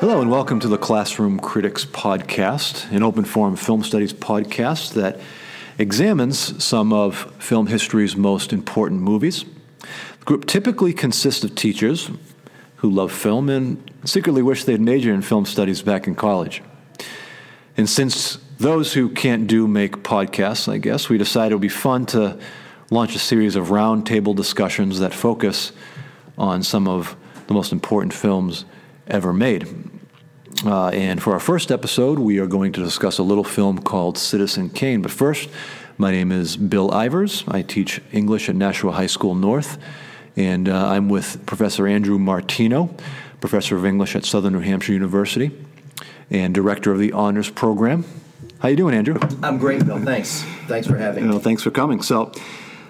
Hello and welcome to the Classroom Critics Podcast, an open forum film studies podcast that examines some of film history's most important movies. The group typically consists of teachers who love film and secretly wish they'd majored in film studies back in college. And since those who can't do make podcasts, I guess, we decided it would be fun to launch a series of roundtable discussions that focus on some of the most important films ever made. And for our first episode, we are going to discuss a little film called Citizen Kane. But first, my name is Bill Ivers. I teach English at Nashua High School North, and I'm with Professor Andrew Martino, Professor of English at Southern New Hampshire University and Director of the Honors Program. How you doing, Andrew? I'm great, Bill. Thanks. Thanks for having me. Thanks for coming. So,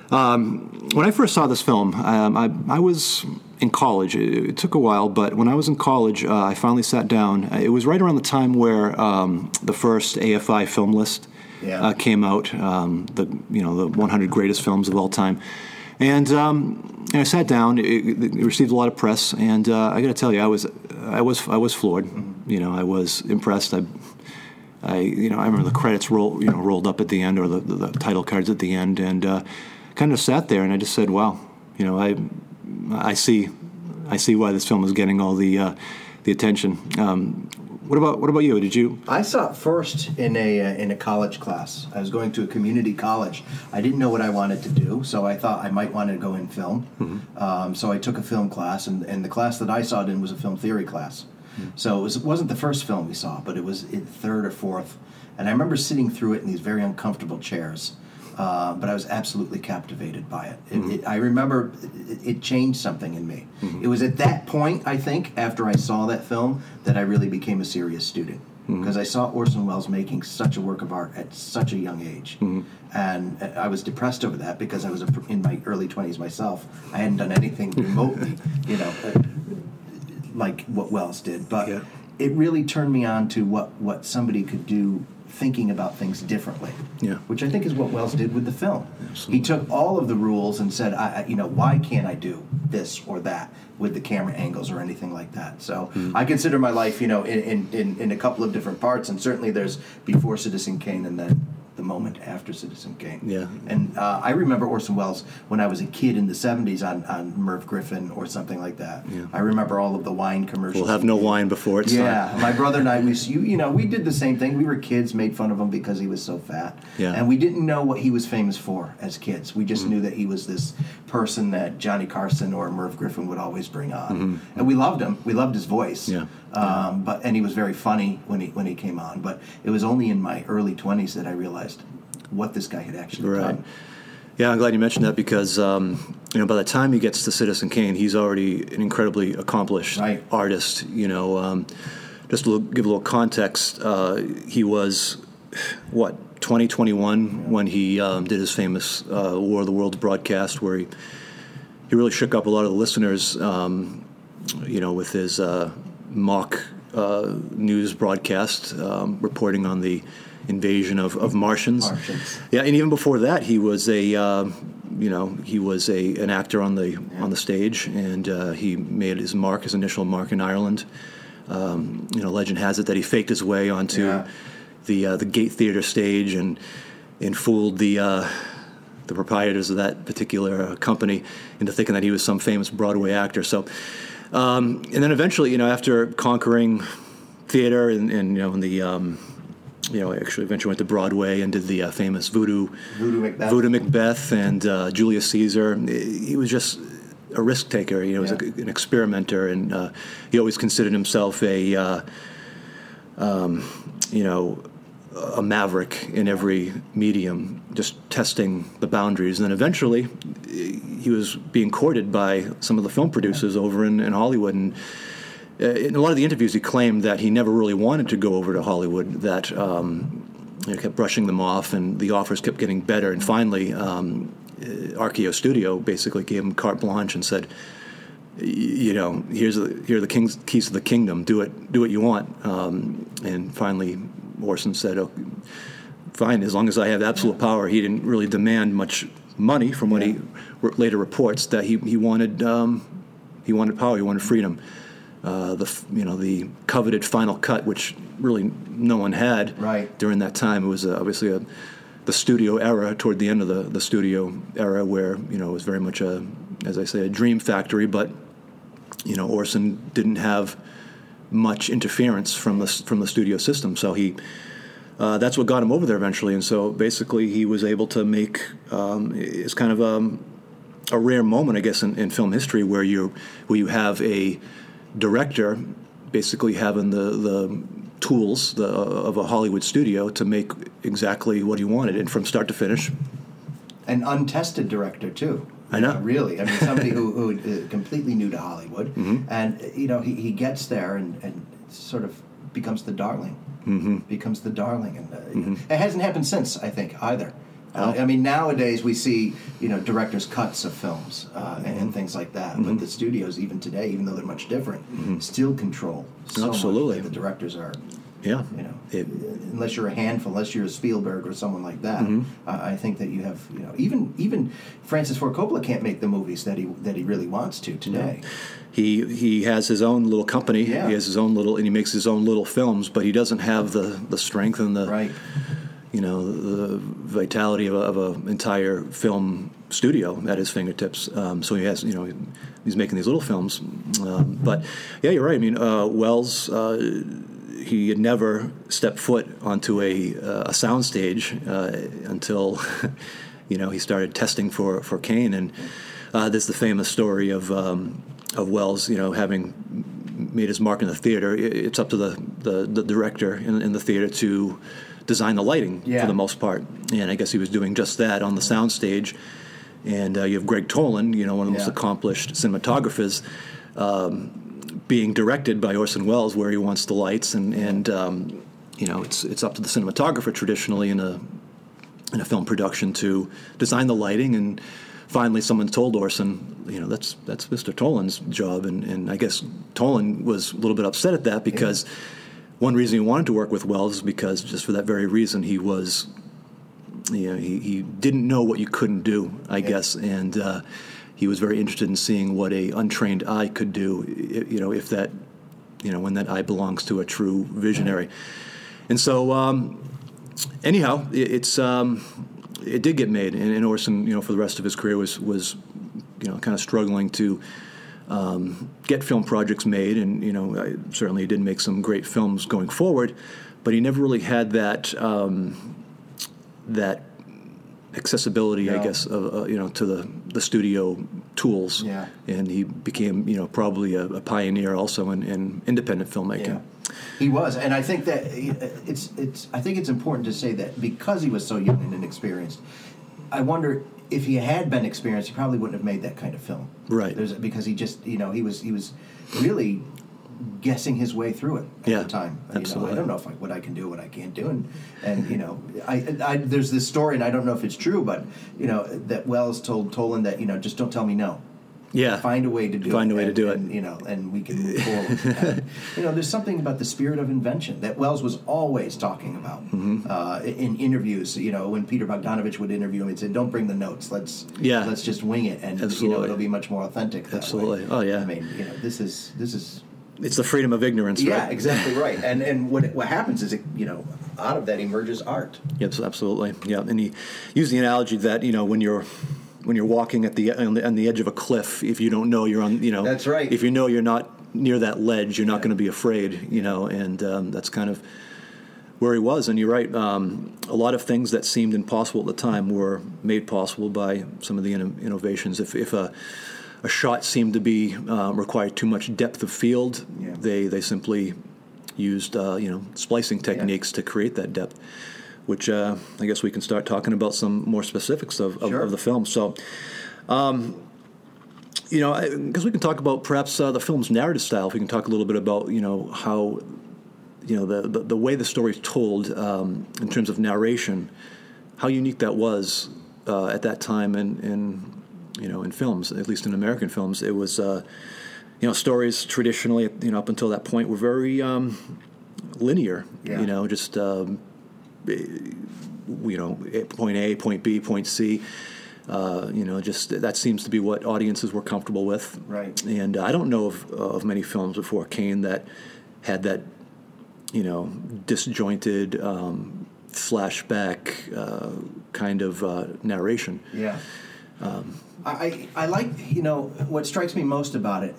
when I first saw this film, I was in college. It took a while, but when I was in college, I finally sat down. It was right around the time where the first AFI film list came out, the 100 greatest films of all time. And I sat down. It received a lot of press, and I got to tell you, I was floored. You know, I was impressed. I remember the credits rolled up at the end, or the title cards at the end, and kind of sat there and I just said, "Wow, you know, I see why this film is getting all the attention." What about you? Did you? I saw it first in a college class. I was going to a community college. I didn't know what I wanted to do, so I thought I might want to go in film. Mm-hmm. So I took a film class, and the class that I saw it in was a film theory class. Mm-hmm. So it wasn't the first film we saw, but it was third or fourth. And I remember sitting through it in these very uncomfortable chairs. But I was absolutely captivated by it. Mm-hmm. I remember it changed something in me. Mm-hmm. It was at that point, I think, after I saw that film, that I really became a serious student. Because mm-hmm. I saw Orson Welles making such a work of art at such a young age. Mm-hmm. And I was depressed over that because I was in my early 20s myself. I hadn't done anything remotely, you know, like what Welles did. But it really turned me on to what somebody could do thinking about things differently, which I think is what Welles did with the film. Absolutely. He took all of the rules and said, why can't I do this or that with the camera angles or anything like that? So mm-hmm. I consider my life, in a couple of different parts, and certainly there's before Citizen Kane and then the moment after Citizen Kane. Yeah. And I remember Orson Welles when I was a kid in the 70s on Merv Griffin or something like that. Yeah. I remember all of the wine commercials. We'll have no wine before it's time. My brother and I, we did the same thing. We were kids, made fun of him because he was so fat. Yeah. And we didn't know what he was famous for as kids. We just mm-hmm. knew that he was this person that Johnny Carson or Merv Griffin would always bring on. Mm-hmm. And we loved him. We loved his voice. Yeah. And he was very funny when he came on. But it was only in my early 20s that I realized what this guy had actually done. Yeah, I'm glad you mentioned that because by the time he gets to Citizen Kane, he's already an incredibly accomplished artist. You know, just to give a little context, he was 2021 when he did his famous War of the Worlds broadcast, where he really shook up a lot of the listeners. With his mock news broadcast reporting on the invasion of Martians. Yeah, and even before that, he was an actor on the stage, and he made his initial mark in Ireland. Legend has it that he faked his way onto the Gate Theater stage and fooled the proprietors of that particular company into thinking that he was some famous Broadway actor. So. And then eventually, after conquering theater eventually went to Broadway and did the famous Voodoo Macbeth and Julius Caesar. He was just a risk taker. He was an experimenter, and he always considered himself a maverick in every medium, just testing the boundaries. And then eventually he was being courted by some of the film producers over in Hollywood. And in a lot of the interviews, he claimed that he never really wanted to go over to Hollywood, that kept brushing them off, and the offers kept getting better. And finally, RKO Studio basically gave him carte blanche and said, you know, here are the keys to the kingdom. Do what you want. And finally, Orson said, "Oh, fine, as long as I have absolute power." He didn't really demand much money, from what he later reports that he wanted power, he wanted freedom. The coveted final cut, which really no one had during that time. It was obviously the studio era, toward the end of the studio era, where it was very much a dream factory. But Orson didn't have much interference from the studio system, so he. That's what got him over there eventually, and so basically he was able to make it's kind of a rare moment, I guess, in film history where you have a director basically having the tools of a Hollywood studio to make exactly what he wanted, and from start to finish. An untested director too. I know. Really, I mean, somebody who completely new to Hollywood, mm-hmm. and he gets there and sort of becomes the darling. Mm-hmm. Becomes the darling, and mm-hmm. it hasn't happened since, I think, either. I mean, nowadays we see director's cuts of films mm-hmm. and things like that. Mm-hmm. But the studios, even today, even though they're much different, mm-hmm. still control so absolutely much that the directors are. Yeah, unless you're a handful, unless you're a Spielberg or someone like that, mm-hmm. I think that you have, even Francis Ford Coppola can't make the movies that he really wants to today. Yeah. He has his own little company. Yeah. He has his own little, and he makes his own little films, but he doesn't have the strength and the the vitality of an entire film studio at his fingertips. So he has, he's making these little films, but yeah, you're right. I mean, Wells. He had never stepped foot onto a soundstage until, he started testing for Kane. And there's the famous story of Wells, having made his mark in the theater. It's up to the director in the theater to design the lighting for the most part. And I guess he was doing just that on the soundstage. And you have Greg Toland, one of the most accomplished cinematographers, being directed by Orson Welles where he wants the lights, and it's up to the cinematographer traditionally in a film production to design the lighting. And finally, someone told Orson, that's Mr. Toland's job, and I guess Toland was a little bit upset at that because one reason he wanted to work with Welles is because just for that very reason he was, he didn't know what you couldn't do, I guess, and. He was very interested in seeing what a untrained eye could do, if that, when that eye belongs to a true visionary. And so, anyhow, it did get made, and Orson, for the rest of his career was kind of struggling to get film projects made, and certainly he did make some great films going forward, but he never really had that that. Accessibility, I guess, to the studio tools, and he became, probably a pioneer also in independent filmmaking. Yeah. He was, and I think that it's important to say that because he was so young and inexperienced. I wonder if he had been experienced, he probably wouldn't have made that kind of film, right? Because he just, he was really guessing his way through it at the time. Absolutely. I don't know what I can do, what I can't do, and I there's this story, and I don't know if it's true, but that Wells told Toland that just don't tell me no. Yeah. Find a way to do it. And we can move forward. And, there's something about the spirit of invention that Wells was always talking about mm-hmm. In interviews. When Peter Bogdanovich would interview him, he'd say, "Don't bring the notes. Let's just wing it, and it'll be much more authentic." That Absolutely. Way. Oh yeah. I mean, this is. It's the freedom of ignorance, right? Yeah, exactly right. And what happens is, out of that emerges art. Yes, absolutely. Yeah, and he used the analogy that when you're walking at on the edge of a cliff, if you don't know you're on, that's right. If you know you're not near that ledge, you're not going to be afraid, and that's kind of where he was. And you're right. A lot of things that seemed impossible at the time were made possible by some of the innovations. If a shot seemed to be required too much depth of field. Yeah. They simply used splicing techniques to create that depth, which I guess we can start talking about some more specifics of the film. So, I guess we can talk about perhaps the film's narrative style. If we can talk a little bit about how the way the story is told in terms of narration, how unique that was at that time in films, at least in American films. It was you know, stories traditionally, you know, up until that point were very linear. Yeah. You know, just you know, point A, point B, point C. You know, just that seems to be what audiences were comfortable with. Right. And I don't know of many films before Kane that had that, you know, disjointed flashback kind of narration. Yeah. I like, you know, what strikes me most about it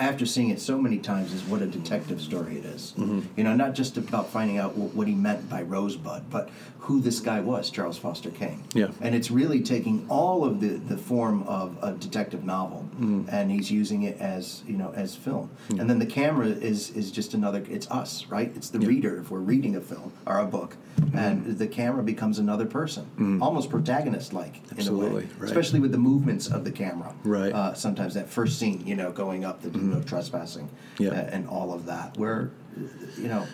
after seeing it so many times is what a detective story it is. Mm-hmm. You know, not just about finding out what he meant by Rosebud, but who this guy was, Charles Foster Kane. Yeah. And it's really taking all of the form of a detective novel, mm-hmm. and he's using it as, you know, as film. Mm-hmm. And then the camera is just another, it's us, right? It's the reader, if we're reading a film or a book, mm-hmm. and the camera becomes another person, mm-hmm. almost protagonist-like in a way. Right. Especially with the movements of the camera. Right. Sometimes that first scene, you know, going up the no trespassing, yeah. And all of that, where, you know,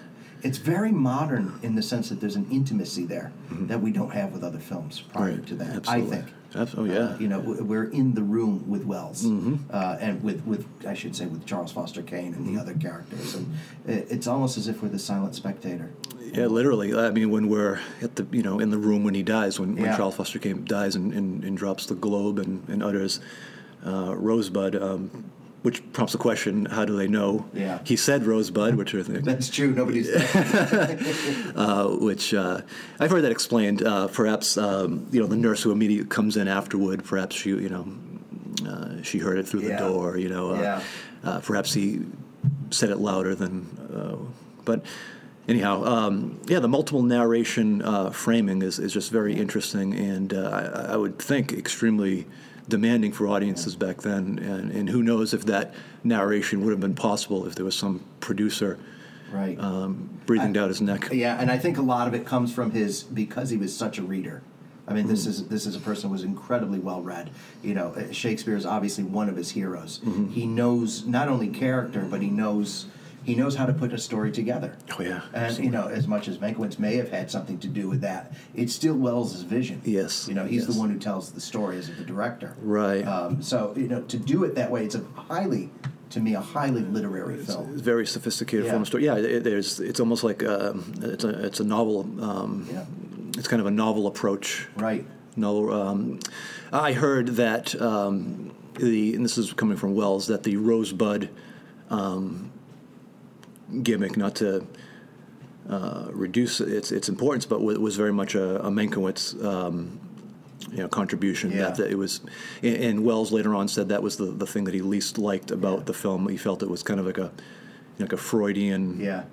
it's very modern in the sense that there's an intimacy there, mm-hmm. that we don't have with other films prior to that. Absolutely. I think you know, we're in the room with Wells, mm-hmm. And with I should say with Charles Foster Kane and mm-hmm. the other characters, and it's almost as if we're the silent spectator. Yeah, literally. I mean, when we're at the, you know, in the room when he dies, when Charles Foster Kane dies and drops the globe and utters Rosebud, which prompts the question, how do they know he said Rosebud? Which are the, that's true. Nobody's which I've heard that explained. Perhaps you know, the nurse who immediately comes in afterward. Perhaps she, you know, she heard it through the door. You know, perhaps he said it louder than. But anyhow, the multiple narration framing is just very interesting, and I would think extremely demanding for audiences back then, and who knows if that narration would have been possible if there was some producer breathing down his neck. Yeah, and I think a lot of it comes from because he was such a reader. I mean, this is a person who was incredibly well read. You know, Shakespeare is obviously one of his heroes. Mm-hmm. He knows not only character, but he knows how to put a story together. Oh, yeah. And, absolutely. You know, as much as Mankiewicz may have had something to do with that, it's still Welles' vision. Yes. You know, he's the one who tells the story as the director. Right. So, you know, to do it that way, it's a highly literary film. It's a very sophisticated form of story. Yeah, it's almost like it's a novel. It's kind of a novel approach. Right. Novel. I heard that, and this is coming from Welles, that the Rosebud gimmick, not to reduce its importance, but was very much a Mankiewicz you know, contribution. Yeah. That it was, and Welles later on said that was the thing that he least liked about the film. He felt it was kind of like a Freudian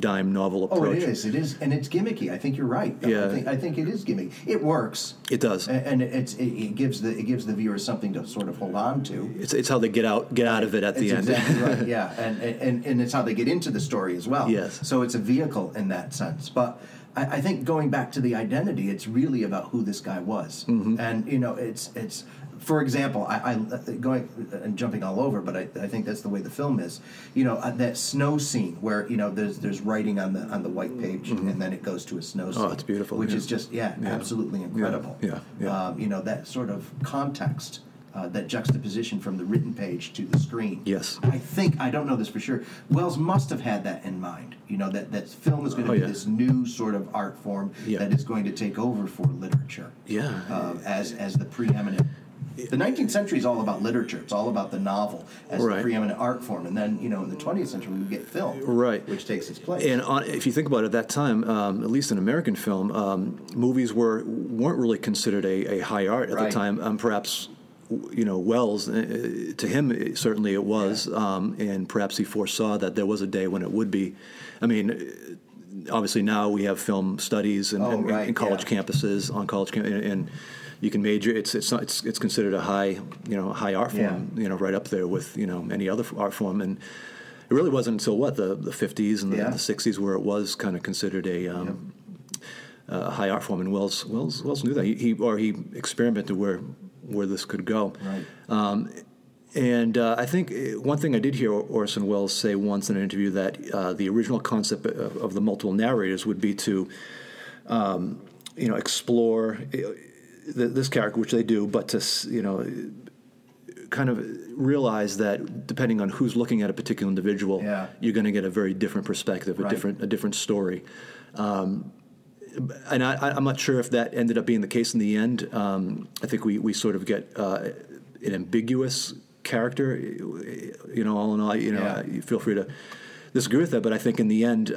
dime novel approach. Oh, it is, and it's gimmicky. I think you're right. Yeah. I think it is gimmicky. It works. It does, and it gives the viewer something to sort of hold on to. It's how they get out of it at the end. Exactly right. Yeah, and it's how they get into the story as well. Yes. So it's a vehicle in that sense, but. I think going back to the identity, it's really about who this guy was, mm-hmm. and you know, it's for example, jumping all over, but I think that's the way the film is. You know, that snow scene where, you know, there's writing on the white page, mm-hmm. and then it goes to a snow scene. Oh, it's beautiful, which is just absolutely incredible. Yeah. You know, that sort of context. That juxtaposition from the written page to the screen. Yes. I don't know this for sure, Welles must have had that in mind. You know, that film is going to be this new sort of art form that is going to take over for literature. Yeah. As the preeminent. The 19th century is all about literature. It's all about the novel as the preeminent art form. And then, you know, in the 20th century, we get film, which takes its place. And if you think about it, at that time, at least in American film, movies weren't really considered a high art at the time. Perhaps... You know, Welles, to him, certainly it was, and perhaps he foresaw that there was a day when it would be. I mean, obviously now we have film studies and college campuses, on college campuses, and you can major. It's considered a high art form, you know, right up there with, you know, any other art form. And it really wasn't until the 50s and the 60s where it was kind of considered a high art form. And Welles knew that he experimented where this could go. Right. I think one thing I did hear Orson Welles say once in an interview that the original concept of the multiple narrators would be to, you know, explore this character, which they do, but to, you know, kind of realize that depending on who's looking at a particular individual, you're going to get a very different perspective, a different story. And I'm not sure if that ended up being the case in the end. I think we sort of get an ambiguous character, all in all, you feel free to disagree with that. But I think in the end,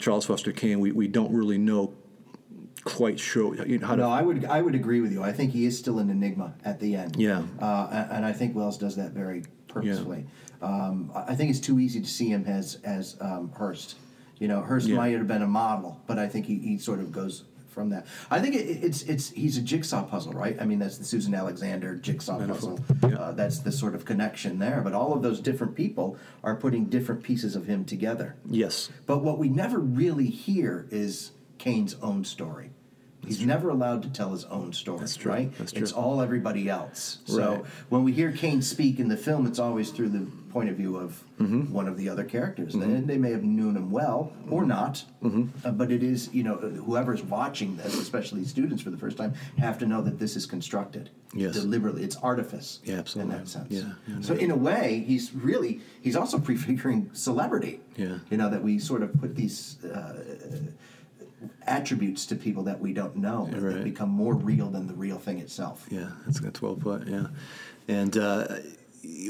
Charles Foster Kane, we don't really know quite sure how to... No, I would agree with you. I think he is still an enigma at the end. Yeah. And I think Wells does that very purposefully. Yeah. I think it's too easy to see him as Hearst. Hearst might have been a model, but I think he sort of goes from that. I think it's he's a jigsaw puzzle, right? I mean, that's the Susan Alexander jigsaw puzzle. Yeah. That's the sort of connection there. But all of those different people are putting different pieces of him together. Yes. But what we never really hear is Kane's own story. He's never allowed to tell his own story, right? That's true. It's all everybody else. So when we hear Kane speak in the film, it's always through the point of view of one of the other characters. Mm-hmm. And they may have known him well or not, but it is, whoever's watching this, especially students for the first time, have to know that this is constructed deliberately. It's artifice in that sense. Yeah. Yeah, so in a way, he's also prefiguring celebrity, that we sort of put these... attributes to people that we don't know that become more real than the real thing itself. Yeah, that's a good 12-point, And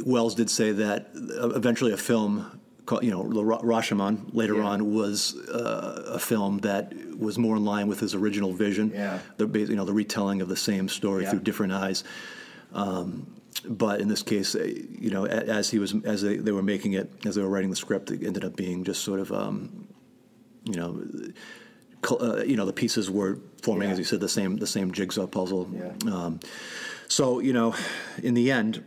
Wells did say that eventually a film called, Rashomon later on was a film that was more in line with his original vision, the retelling of the same story through different eyes. But in this case, as they were writing the script, it ended up being just sort of, the pieces were forming, as you said, the same jigsaw puzzle. Yeah. In the end,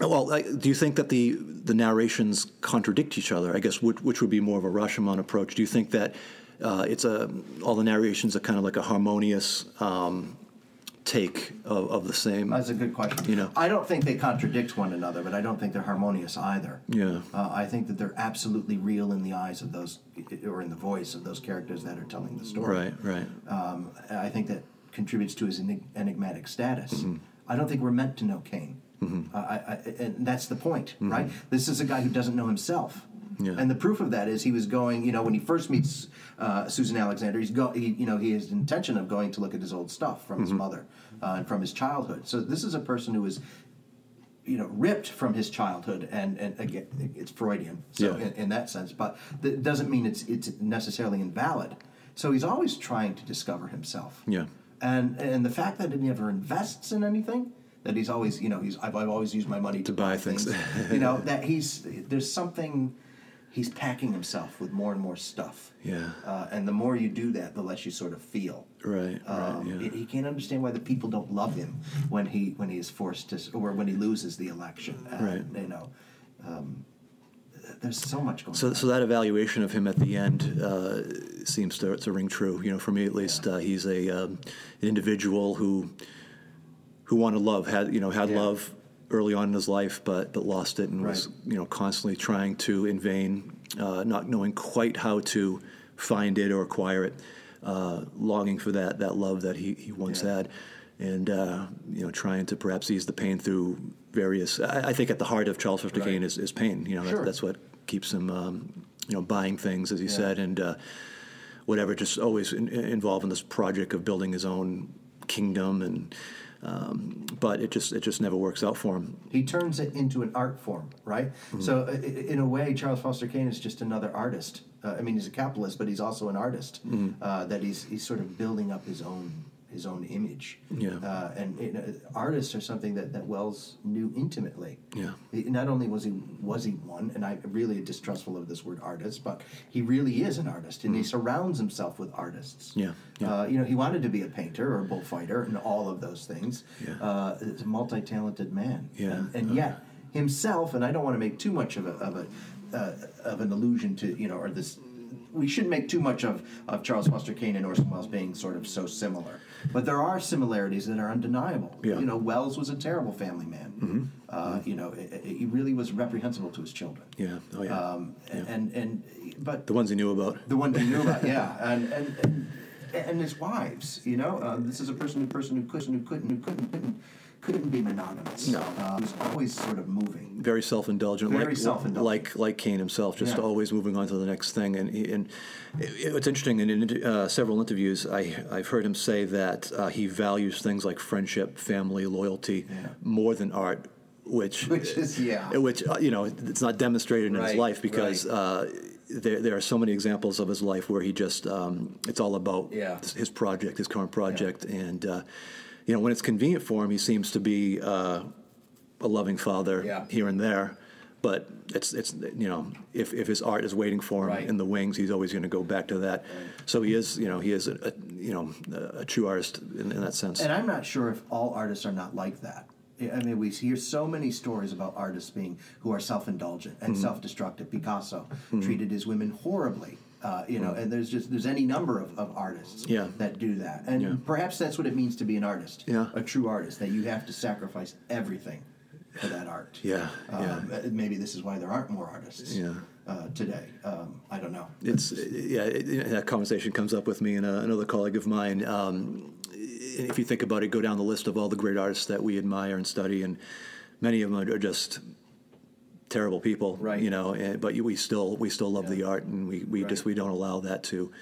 do you think that the narrations contradict each other? I guess which would be more of a Rashomon approach. Do you think that it's all the narrations are kind of like a harmonious take of the same? That's a good question. I don't think they contradict one another, but I don't think they're harmonious either. Yeah. I think that they're absolutely real in the eyes of those, or in the voice of those characters that are telling the story. Right. I think that contributes to his enigmatic status. Mm-hmm. I don't think we're meant to know Kane. Mm-hmm. And that's the point, right? This is a guy who doesn't know himself. Yeah. And the proof of that is he was going, when he first meets Susan Alexander, he has the intention of going to look at his old stuff from his mother and from his childhood. So this is a person who is, ripped from his childhood, and again, it's Freudian, so in that sense. But that doesn't mean it's necessarily invalid. So he's always trying to discover himself. Yeah. And the fact that he never invests in anything. That he's always, I've always used my money to buy things. That there's something, he's packing himself with more and more stuff. Yeah. And the more you do that, the less you sort of feel. Right. He can't understand why the people don't love him when he is forced to, or when he loses the election. There's so much going on. So that evaluation of him at the end seems to ring true. For me at least, he's an individual who wanted love, had love early on in his life, but lost it, and was constantly trying to, in vain, not knowing quite how to find it or acquire it, longing for that love that he once had, and trying to perhaps ease the pain through various. I think at the heart of Charles Foster Kane is pain. That's what keeps him buying things, as you said, and whatever, just always involved in this project of building his own kingdom and. But it just never works out for him. He turns it into an art form, right? Mm-hmm. So in a way, Charles Foster Kane is just another artist. He's a capitalist, but he's also an artist. Mm-hmm. That he's sort of building up his own image. Yeah. Artists are something that Wells knew intimately. Yeah. Not only was he one, and I'm really distrustful of this word artist, but he really is an artist, and he surrounds himself with artists. Yeah. He wanted to be a painter or a bullfighter and all of those things. Yeah. He's a multi-talented man. Yeah. And yet himself, and I don't want to make too much of an allusion to or this. We shouldn't make too much of Charles Foster Kane and Orson Welles being sort of so similar. But there are similarities that are undeniable. Yeah. Wells was a terrible family man. Mm-hmm. He really was reprehensible to his children. Yeah. Oh, yeah. But the ones he knew about. The ones he knew about, yeah. And his wives, this is a person who couldn't couldn't be monogamous. No. He was always sort of moving. Very self-indulgent. Like Kane himself, just always moving on to the next thing. And it's interesting, in several interviews, I've heard him say that he values things like friendship, family, loyalty, more than art. Which you know, it's not demonstrated in his life because there are so many examples of his life where he just it's all about his current project, and you know, when it's convenient for him, he seems to be a loving father here and there. But it's you know, if his art is waiting for him in the wings, he's always going to go back to that. So he is a true artist in that sense. And I'm not sure if all artists are not like that. I mean, we hear so many stories about artists who are self-indulgent and self-destructive. Picasso treated his women horribly, and there's any number of artists that do that. And perhaps that's what it means to be an artist, a true artist, that you have to sacrifice everything for that art. Maybe this is why there aren't more artists today. I don't know. That conversation comes up with me and another colleague of mine. If you think about it, go down the list of all the great artists that we admire and study, and many of them are just terrible people, you know. But we still love the art, and we don't allow that to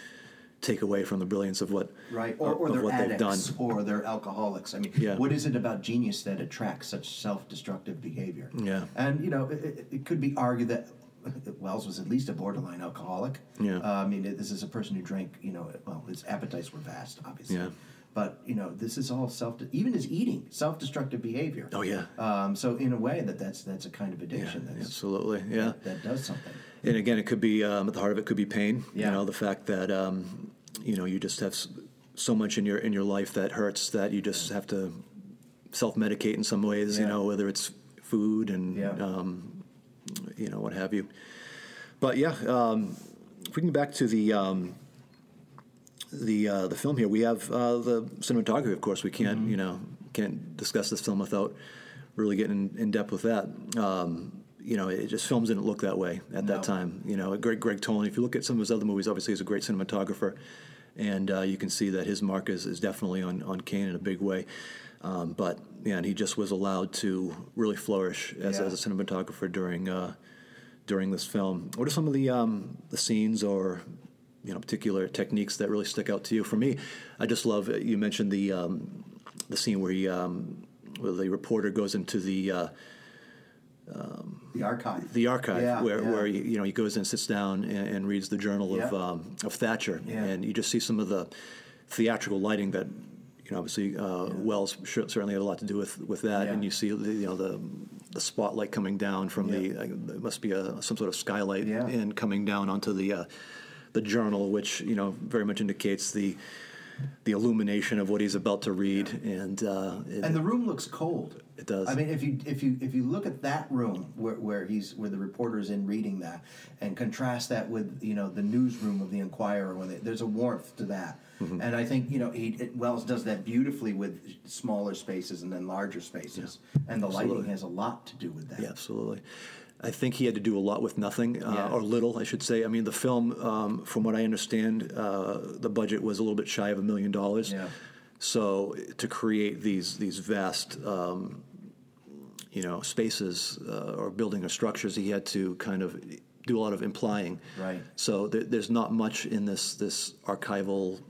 take away from the brilliance of what or they're addicts or they're alcoholics. I mean, what is it about genius that attracts such self-destructive behavior? Yeah, and you know, it could be argued that Wells was at least a borderline alcoholic. Yeah, I mean, this is a person who drank. You know, well, his appetites were vast, obviously. Yeah. But, you know, this is all even his eating, self-destructive behavior. Oh, yeah. So in a way, that's a kind of addiction. Yeah, absolutely, yeah. That does something. And again, it could be, at the heart of it could be pain. Yeah. You know, the fact that, you know, you just have so much in your life that hurts that you just have to self-medicate in some ways, you know, whether it's food and, you know, what have you. But, if we can go back to the film here, we have the cinematography. Of course, we can't can't discuss this film without really getting in depth with that. You know, it just films didn't look that way at that time. You know, Greg Toland. If you look at some of his other movies, obviously he's a great cinematographer, and you can see that his mark is definitely on Kane in a big way. But and he just was allowed to really flourish as a cinematographer during this film. What are some of the scenes or you know, particular techniques that really stick out to you? For me, I just love. You mentioned the scene where the reporter goes into the archive. The archive, where he goes and sits down and reads the journal of Thatcher, and you just see some of the theatrical lighting that, you know, obviously Wells certainly had a lot to do with that, and you see the spotlight coming down from the it must be some sort of skylight and coming down onto the journal, which you know very much indicates the illumination of what he's about to read, and the room looks cold. It does. I mean, if you look at that room where the reporter is in reading that, and contrast that with you know the newsroom of the Inquirer, there's a warmth to that. Mm-hmm. And I think you know Wells does that beautifully with smaller spaces and then larger spaces, and the lighting has a lot to do with that. Yeah, absolutely. I think he had to do a lot with nothing, or little, I should say. I mean, the film, from what I understand, the budget was a little bit shy of $1 million. Yeah. So to create these vast, you know, spaces or building or structures, he had to kind of do a lot of implying. Right. So there's not much in this archival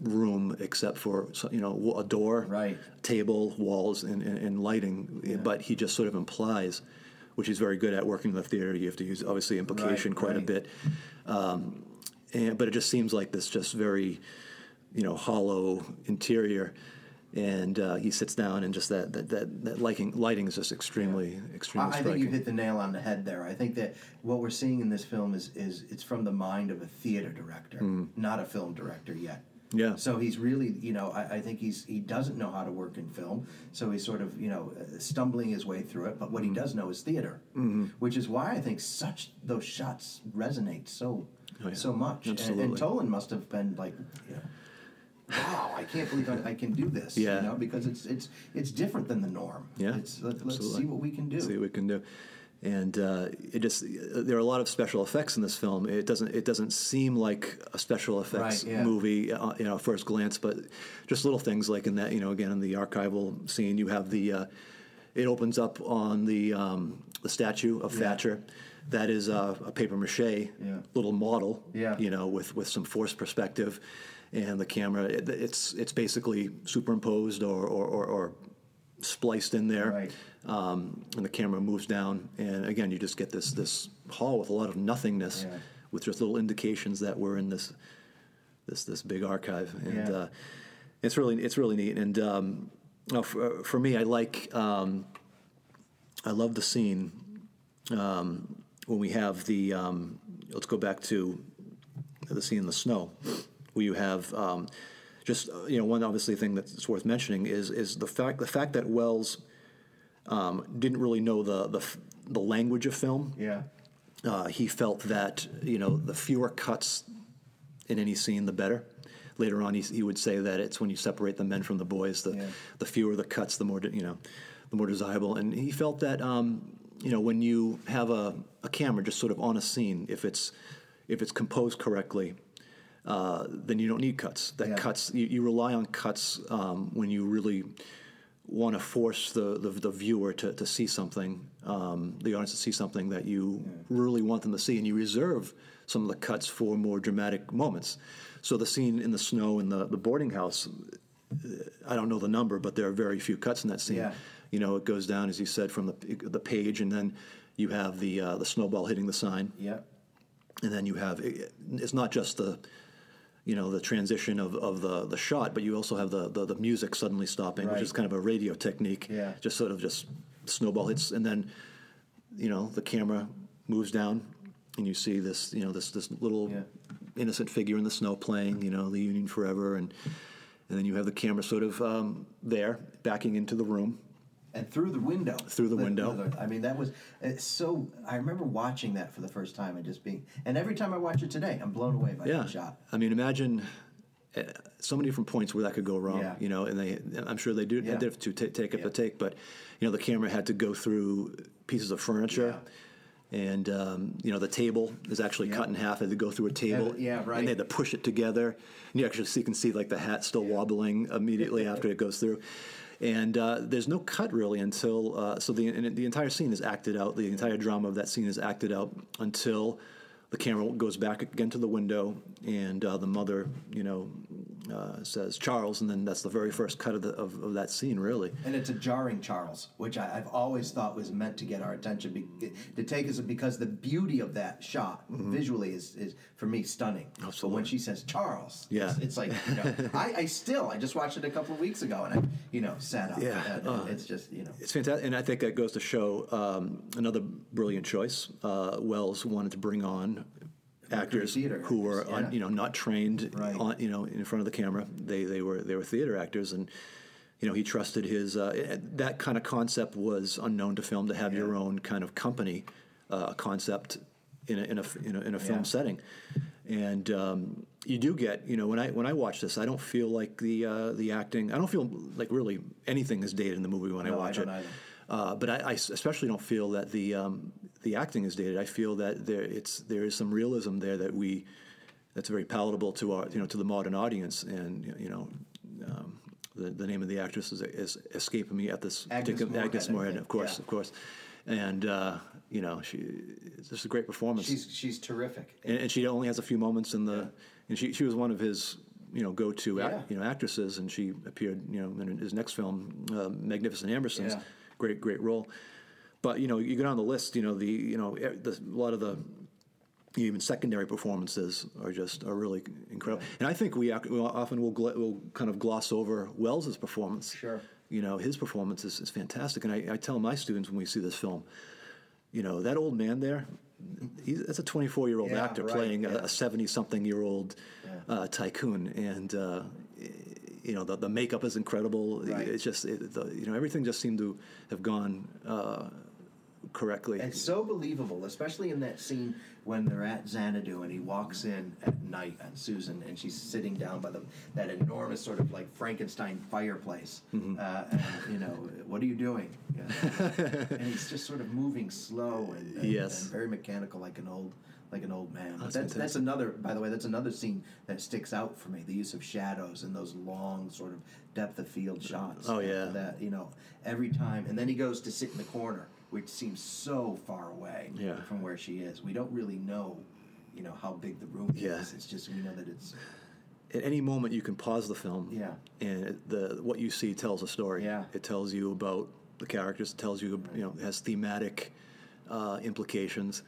room except for you know a door, table, walls, and lighting. Yeah. But he just sort of implies, which he's very good at working in the theater. You have to use, obviously, implication quite a bit. But it just seems like this just very, you know, hollow interior. And he sits down, and just that lighting is just extremely striking. I think you hit the nail on the head there. I think that what we're seeing in this film is it's from the mind of a theater director, not a film director yet. Yeah. So he's really, you know, I think he doesn't know how to work in film, so he's sort of, you know, stumbling his way through it. But what he does know is theater, which is why I think those shots resonate so much. Absolutely. And Toland must have been like, you know, wow, I can't believe I can do this. Yeah. You know, because it's different than the norm. Yeah. Let's see what we can do. And it just, there are a lot of special effects in this film. It doesn't seem like a special effects movie, at first glance, but just little things like in that, again, in the archival scene, you have the, it opens up on the statue of Thatcher. That is a papier-mâché little model, with some forced perspective, and the camera. It's basically superimposed or spliced in there, right. And the camera moves down, and again you just get this hall with a lot of nothingness, with just little indications that we're in this big archive, and it's really neat. And for me, I love the scene when we have the let's go back to the scene in the snow, where you have. Just one obviously thing that's worth mentioning is the fact that Welles didn't really know the language of film. Yeah, he felt that the fewer cuts in any scene, the better. Later on, he would say that it's when you separate the men from the boys, the fewer the cuts, the more the more desirable. And he felt that when you have a camera just sort of on a scene, if it's composed correctly. Then you don't need cuts. Cuts you rely on cuts when you really want to force the viewer to see something, the audience to see something that you really want them to see, and you reserve some of the cuts for more dramatic moments. So the scene in the snow in the boarding house, I don't know the number, but there are very few cuts in that scene. Yeah. It goes down, as you said, from the page, and then you have the snowball hitting the sign. Yeah, and then you have it's not just the. The transition of the shot, but you also have the music suddenly stopping, right. Which is kind of a radio technique. Yeah. Just sort of snowball hits, and then, the camera moves down, and you see this, this little innocent figure in the snow playing, the Union Forever, and then you have the camera sort of there, backing into the room. And through the window. Through the window. I mean, that was so... I remember watching that for the first time and just being... And every time I watch it today, I'm blown away by that shot. I mean, imagine so many different points where that could go wrong, and I'm sure they do have to take up the take, but, the camera had to go through pieces of furniture, and, the table is actually cut in half. They had to go through a table, right. And they had to push it together. And you actually can see, the hat still wobbling immediately after it goes through. And there's no cut really until the entire scene is acted out. The entire drama of that scene is acted out until the camera goes back again to the window, and the mother, says Charles, and then that's the very first cut of that scene, really. And it's a jarring Charles, which I've always thought was meant to get our attention, to take us, because the beauty of that shot visually is for me stunning. Absolutely. But when she says Charles, it's like I just watched it a couple of weeks ago, and I sat up. Yeah, and it's just it's fantastic, and I think that goes to show another brilliant choice. Welles wanted to bring on. Actors who were not trained in front of the camera. They were theater actors, and he trusted his that kind of concept was unknown to film, to have your own kind of company concept in a film setting. And you do get when I watch this, I don't feel like the acting. I don't feel like really anything is dated in the movie when I watch it. Either. But I especially don't feel that the acting is dated. I feel that there is some realism there that's very palatable to our to the modern audience. And the name of the actress is escaping me at this Agnes Moorehead, of course. And it's just a great performance. She's terrific, and she only has a few moments in the. And she was one of his. Go-to actresses, and she appeared in his next film, Magnificent Ambersons, great role. But you go down the list, a lot of the even secondary performances are really incredible. Yeah. And I think we often will kind of gloss over Welles's performance. Sure, his performance is fantastic, and I tell my students when we see this film, that old man there. That's a 24-year-old actor playing a 70-something-year-old tycoon, and the makeup is incredible. Right. It's just everything just seemed to have gone correctly. It's so believable, especially in that scene when they're at Xanadu and he walks in at night on Susan and she's sitting down by that enormous sort of like Frankenstein fireplace. Mm-hmm. And, you know, what are you doing? You know? And he's just sort of moving slow and very mechanical, like an old man. That's another. By the way, that's another scene that sticks out for me: the use of shadows and those long sort of depth of field shots. Oh yeah, that, you know, every time. And then he goes to sit in the corner, which seems so far away from where she is. We don't really know, you know, how big the room is. It's just, we know that it's. At any moment, you can pause the film. Yeah. And what you see tells a story. Yeah. It tells you about the characters. It tells you, right. You know, it has thematic implications.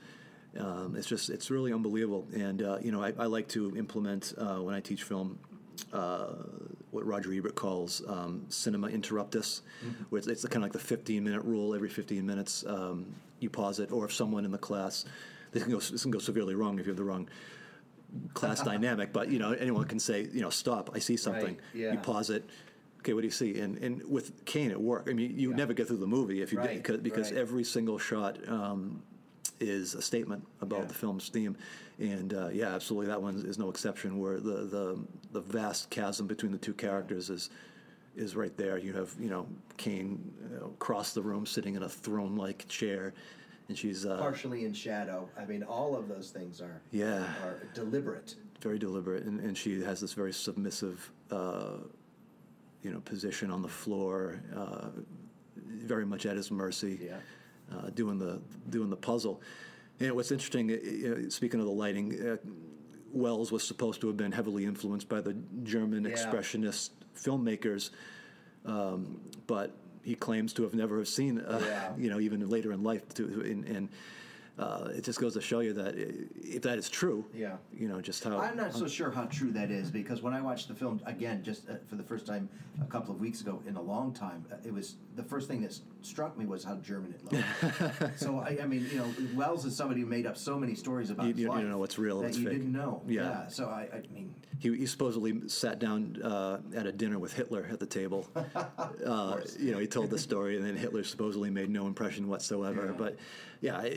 It's really unbelievable. And, you know, I like to implement, when I teach film, what Roger Ebert calls cinema interruptus, mm-hmm. where it's kind of like the 15-minute rule. Every 15 minutes you pause it, or if someone in the class, this can go severely wrong if you have the wrong class dynamic, but, you know, anyone can say, you know, stop, I see something. Right. Yeah. You pause it. Okay, what do you see? And with Kane it worked. I mean, you never get through the movie if you didn't, because every single shot is a statement about the film's theme, and absolutely, that one is no exception. Where the vast chasm between the two characters is right there. You have, you know, Kane across the room sitting in a throne-like chair, and she's partially in shadow. I mean, all of those things are deliberate, very deliberate, and she has this very submissive position on the floor, very much at his mercy. Yeah. Doing the puzzle. And what's interesting, speaking of the lighting, Wells was supposed to have been heavily influenced by the German expressionist filmmakers, but he claims to have never seen, even later in life. It just goes to show you that if that is true, you know, just how... I'm not so sure how true that is, because when I watched the film, again, just for the first time a couple of weeks ago in a long time, it was the first thing that struck me was how German it looked. So, I mean, you know, Wells is somebody who made up so many stories about his life. You don't know what's real and what's fake. That you didn't know. Yeah. So, I mean... He supposedly sat down at a dinner with Hitler at the table. You know, he told the story, and then Hitler supposedly made no impression whatsoever. Yeah. But, yeah...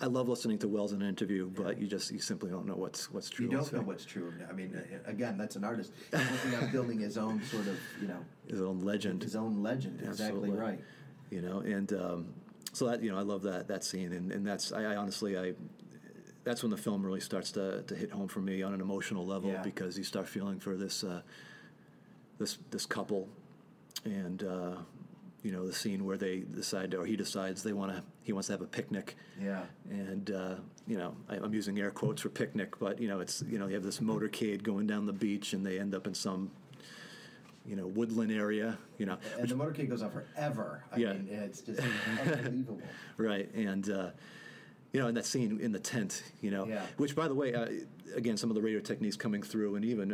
I love listening to Wells in an interview, but you simply don't know what's true. You don't know what's true. I mean, again, that's an artist. He's looking at building his own sort of, you know... His own legend. His own legend, absolutely. Exactly right. You know, and so that, you know, I love that scene, and that's, I honestly, that's when the film really starts to hit home for me on an emotional level, because you start feeling for this this couple, and... You know, the scene where they decide, or he decides he wants to have a picnic. Yeah. And, you know, I'm using air quotes for picnic, but, you know, it's, you know, you have this motorcade going down the beach and they end up in some, you know, woodland area, you know. And the motorcade goes on forever. I mean, it's just unbelievable. Right. And, you know, in that scene in the tent, you know, which, by the way, again, some of the radio techniques coming through, and even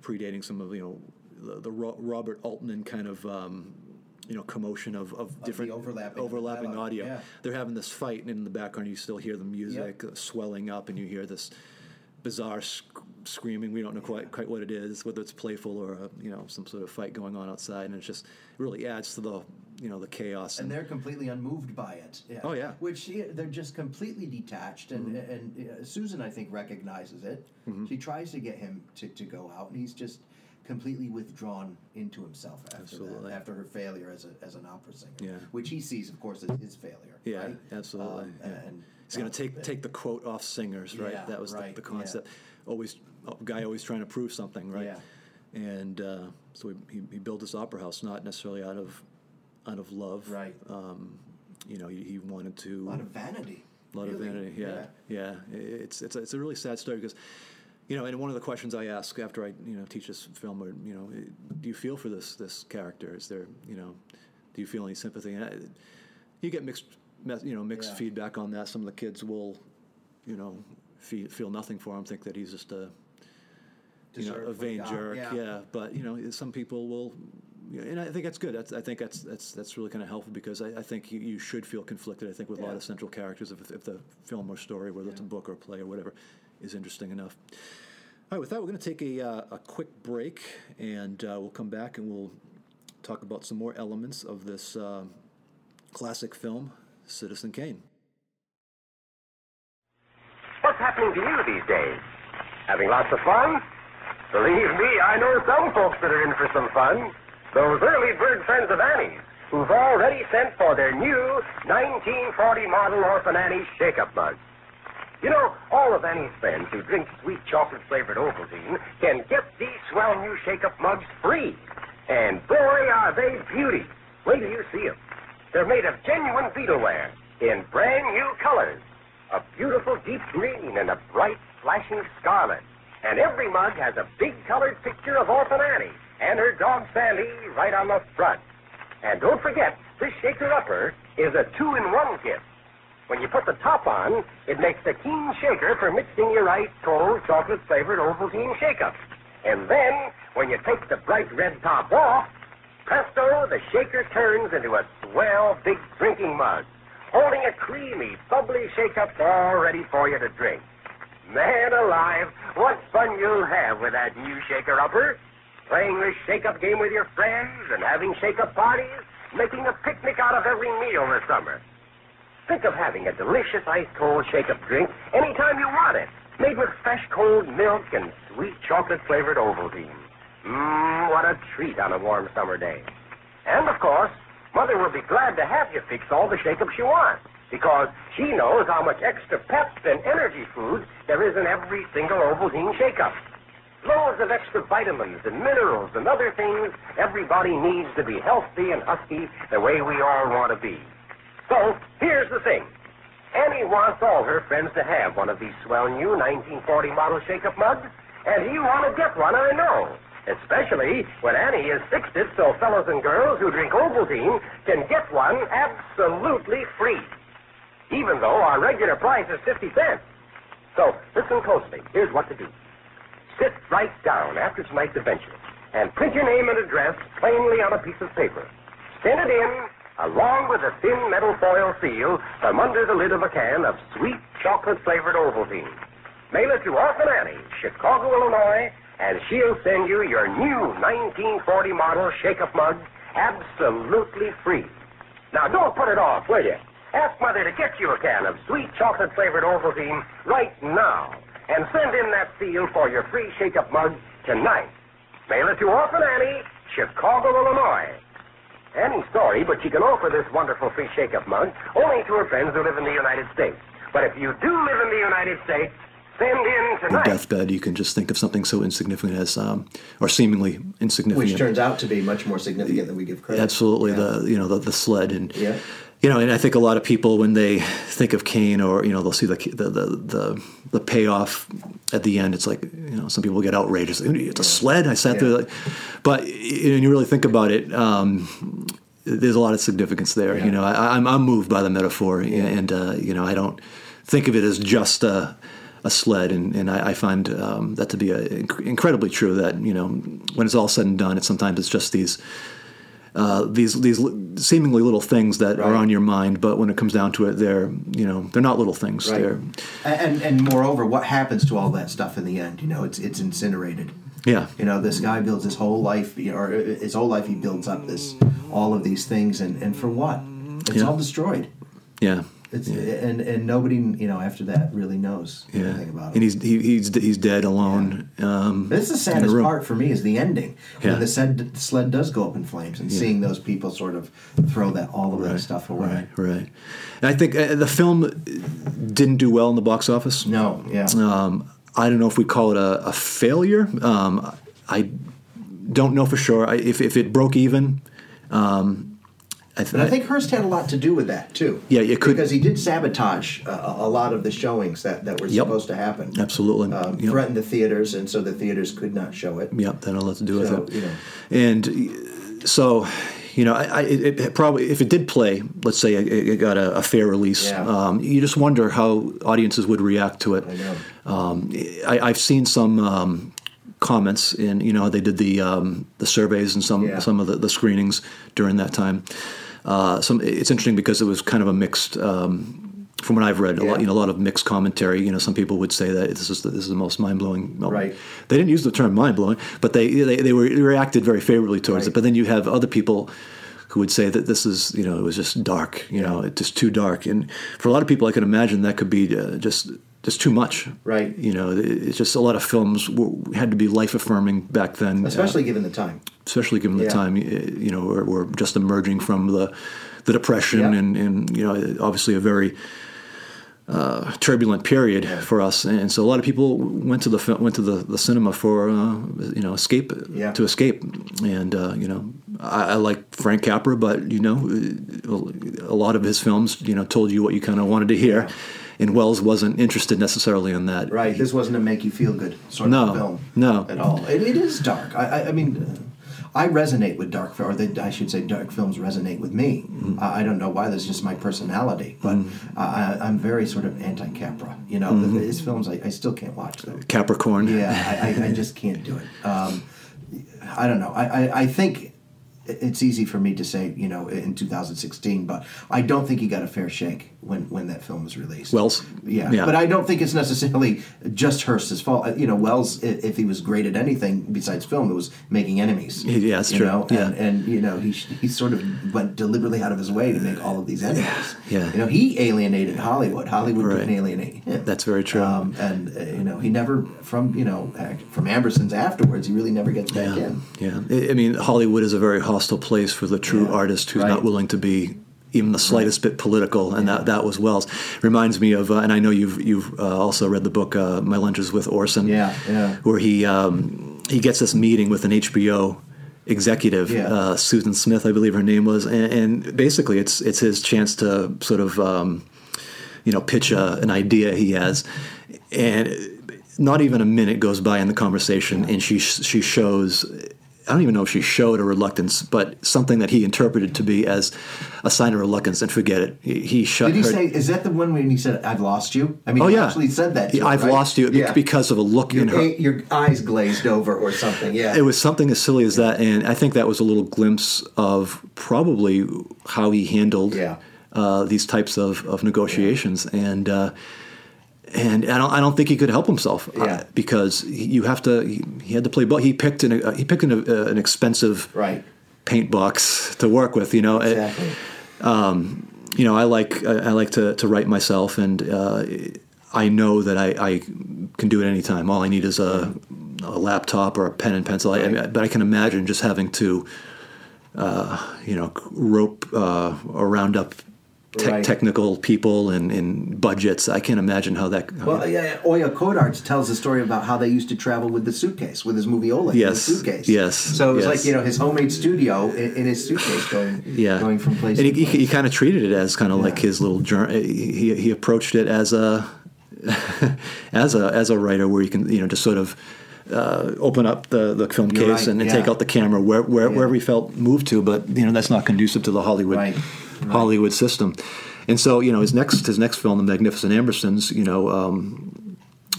predating some of, you know, the Robert Altman kind of... you know, commotion of different overlapping audio. Yeah. They're having this fight, and in the background you still hear the music swelling up, and you hear this bizarre screaming. We don't know quite what it is, whether it's playful or you know, some sort of fight going on outside, and it just really adds to the, you know, the chaos. And they're completely unmoved by it. Yeah. Oh yeah, which they're just completely detached. And mm-hmm. and Susan, I think, recognizes it. Mm-hmm. She tries to get him to go out, and he's just completely withdrawn into himself after her failure as an opera singer, which he sees, of course, as his failure. Yeah, right? Absolutely. And he's going to take the quote off singers, right? Yeah, that was the concept. Yeah. Guy always trying to prove something, right? Yeah. And so he built this opera house, not necessarily out of love, right? You know, he wanted to, a lot of vanity, Yeah. It's a really sad story, because. You know, and one of the questions I ask after I, you know, teach this film, or, you know, do you feel for this character? Is there, you know, do you feel any sympathy? And you get mixed feedback on that. Some of the kids will, you know, feel nothing for him, think that he's just a vain jerk. Yeah. But you know, some people will, and I think that's good. I think that's really kind of helpful, because I think you should feel conflicted. I think with a lot of central characters, if the film or story, whether it's a book or a play or whatever, is interesting enough. All right, with that, we're going to take a quick break, and we'll come back and we'll talk about some more elements of this classic film, Citizen Kane. What's happening to you these days? Having lots of fun? Believe me, I know some folks that are in for some fun. Those early bird friends of Annie's, who've already sent for their new 1940 model Orphan Annie shake-up mug. You know, all of Annie's friends who drink sweet chocolate-flavored Ovaltine can get these swell new shake-up mugs free. And boy, are they beauty. Wait till you see them. They're made of genuine beetleware in brand new colors. A beautiful deep green and a bright flashing scarlet. And every mug has a big colored picture of Orphan Annie and her dog Sandy right on the front. And don't forget, this shaker-upper is a two-in-one gift. When you put the top on, it makes a keen shaker for mixing your ice cold chocolate-flavored Ovaltine shake-up. And then, when you take the bright red top off, presto, the shaker turns into a swell big drinking mug, holding a creamy, bubbly shake-up all ready for you to drink. Man alive, what fun you'll have with that new shaker-upper. Playing this shake-up game with your friends and having shake-up parties, making a picnic out of every meal this summer. Think of having a delicious ice-cold shake-up drink anytime you want it, made with fresh cold milk and sweet chocolate-flavored Ovaltine. What a treat on a warm summer day. And, of course, Mother will be glad to have you fix all the shake-up she wants, because she knows how much extra pep and energy food there is in every single Ovaltine shake-up. Loads of extra vitamins and minerals and other things everybody needs to be healthy and husky the way we all want to be. So, here's the thing. Annie wants all her friends to have one of these swell new 1940 model shake-up mugs, and you want to get one, I know. Especially when Annie has fixed it so fellows and girls who drink Ovaltine can get one absolutely free. Even though our regular price is 50 cents. So, listen closely. Here's what to do. Sit right down after tonight's adventure and print your name and address plainly on a piece of paper. Send it in, along with a thin metal foil seal from under the lid of a can of sweet chocolate-flavored Ovaltine. Mail it to Orphan Annie, Chicago, Illinois, and she'll send you your new 1940 model shake-up mug absolutely free. Now, don't put it off, will you? Ask Mother to get you a can of sweet chocolate-flavored Ovaltine right now. And send in that seal for your free shake-up mug tonight. Mail it to Orphan Annie, Chicago, Illinois. Annie's sorry, but she can offer this wonderful free shake-up mug only to her friends who live in the United States. But if you do live in the United States, send in tonight. Your deathbed, you can just think of something so insignificant as, or seemingly insignificant. Which turns out to be much more significant than we give credit. Absolutely, yeah. The sled and... Yeah. You know, and I think a lot of people, when they think of Kane, or they'll see the payoff at the end. It's like, some people get outraged. It's like, it's a sled. I sat there, but when you really think about it, there's a lot of significance there. Yeah. You know, I'm moved by the metaphor, and I don't think of it as just a sled, and I find that to be incredibly true. That when it's all said and done, it's just these. These seemingly little things that are on your mind, but when it comes down to it, they're not little things. Right. And moreover, what happens to all that stuff in the end? It's incinerated. Yeah. This guy builds his whole life, or his whole life he builds up all of these things, and for what? It's all destroyed. Yeah. And nobody, after that really knows anything about it. And he's dead alone. Yeah. This is the saddest part for me is the ending. When the sled does go up in flames and seeing those people sort of throw all of that stuff away. Right. And I think the film didn't do well in the box office. No, yeah. I don't know if we call it a failure. I don't know for sure. If it broke even... I think Hearst had a lot to do with that, too. Yeah, it could. Because he did sabotage a lot of the showings that were supposed to happen. Absolutely. Threatened the theaters, and so the theaters could not show it. Yeah, that had a lot to do with it. And so, it probably, if it did play, let's say it got a fair release, you just wonder how audiences would react to it. I know. I've seen some... comments and they did the surveys and some of the screenings during that time. It's interesting because it was kind of a mixed. From what I've read, a lot of mixed commentary. Some people would say that this is the most mind blowing. Well, right. They didn't use the term mind blowing, but they reacted very favorably towards it. But then you have other people who would say that this is, you know, it was just dark, you know, it's just too dark. And for a lot of people, I can imagine that could be just too much. Right. You know, it's just a lot of films had to be life-affirming back then. Especially given the time. Especially given the time, you know, we're just emerging from the Depression and, you know, obviously a very turbulent period for us. And so a lot of people went to the cinema for, you know, escape. And, you know, I like Frank Capra, but, you know, a lot of his films, you know, told you what you kind of wanted to hear. Yeah. And Wells wasn't interested necessarily in that. Right. This wasn't a make-you-feel-good sort of film at all. It is dark. I mean, I resonate with dark films, I should say dark films resonate with me. Mm-hmm. I don't know why. That's just my personality. But I'm very sort of anti-Capra. You know, his films, I still can't watch them. Capricorn. Yeah, I just can't do it. I don't know. I think... It's easy for me to say, you know, in 2016, but I don't think he got a fair shake when that film was released. Wells? Yeah. But I don't think it's necessarily just Hearst's fault. You know, Wells, if he was great at anything besides film, it was making enemies. Yeah, that's true. Know? Yeah. And, you know, he sort of went deliberately out of his way to make all of these enemies. Yeah. You know, he alienated Hollywood. Hollywood didn't alienate him. That's very true. And, you know, he never, from Ambersons afterwards, he really never gets back in. Yeah. I mean, Hollywood is a very hostile place for the true artist who's not willing to be even the slightest bit political, and that was Wells. Reminds me of, and I know you've also read the book My Lunches with Orson, where he gets this meeting with an HBO executive, Susan Smith, I believe her name was, and basically it's his chance to sort of you know, pitch an idea he has, and not even a minute goes by in the conversation, and she shows. I don't even know if she showed a reluctance, but something that he interpreted to be as a sign of reluctance, and forget it. He shut her. Did he say, is that the one when he said, I've lost you? I mean, he actually said that to her, I've lost you because of a look in her. Your eyes glazed over or something, It was something as silly as that, and I think that was a little glimpse of probably how he handled these types of negotiations, And I don't think he could help himself because he had to play ball. He picked an expensive paint box to work with, you know. Exactly. You know, I like to write myself, and I know that I can do it any time. All I need is a laptop or a pen and pencil. Right. But I can imagine just having to, you know, rope or round up. Technical people and budgets. I can't imagine how that... Oya Kodarts tells a story about how they used to travel with the suitcase, with his movie Ola in the suitcase. Yes, so it was like, you know, his homemade studio in his suitcase going from place to place. And he kind of treated it as kind of like his little journey. He approached it as a, as a writer where you can, you know, just sort of open up the film case and take out the camera wherever he felt moved to, but, you know, that's not conducive to the Hollywood system. And so, you know, his next film, The Magnificent Ambersons, you know,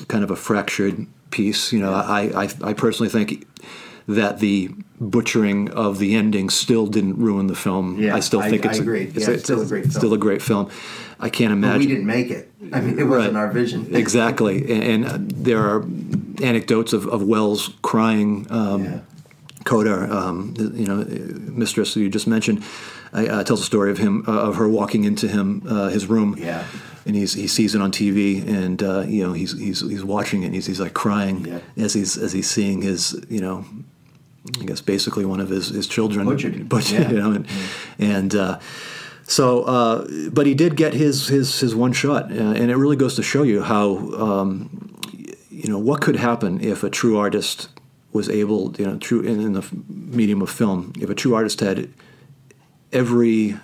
kind of a fractured piece. You know, I personally think that the butchering of the ending still didn't ruin the film. Yeah, I still think it's still a great film. I can't imagine. But we didn't make it. I mean, it wasn't our vision. Exactly. And there are anecdotes of Wells crying. Kodar, you know, mistress who you just mentioned, tells a story of him, of her walking into him, his room, and he sees it on TV, and you know, he's watching it, and he's like crying as he's seeing his, you know, I guess basically one of his children butchered, you know, and so, but he did get his one shot, and it really goes to show you how, you know, what could happen if a true artist was able, you know, in the medium of film, if a true artist had every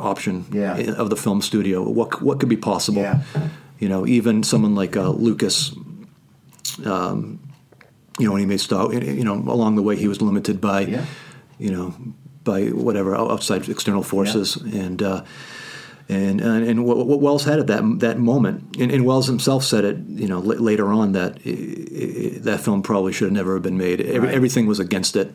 option of the film studio, what could be possible? Yeah. You know, even someone like Lucas, you know, when he made Star, you know, along the way he was limited by, you know, by whatever outside external forces, and what Wells had at that moment, and Wells himself said it, you know, later on that that film probably should have never been made. Everything was against it,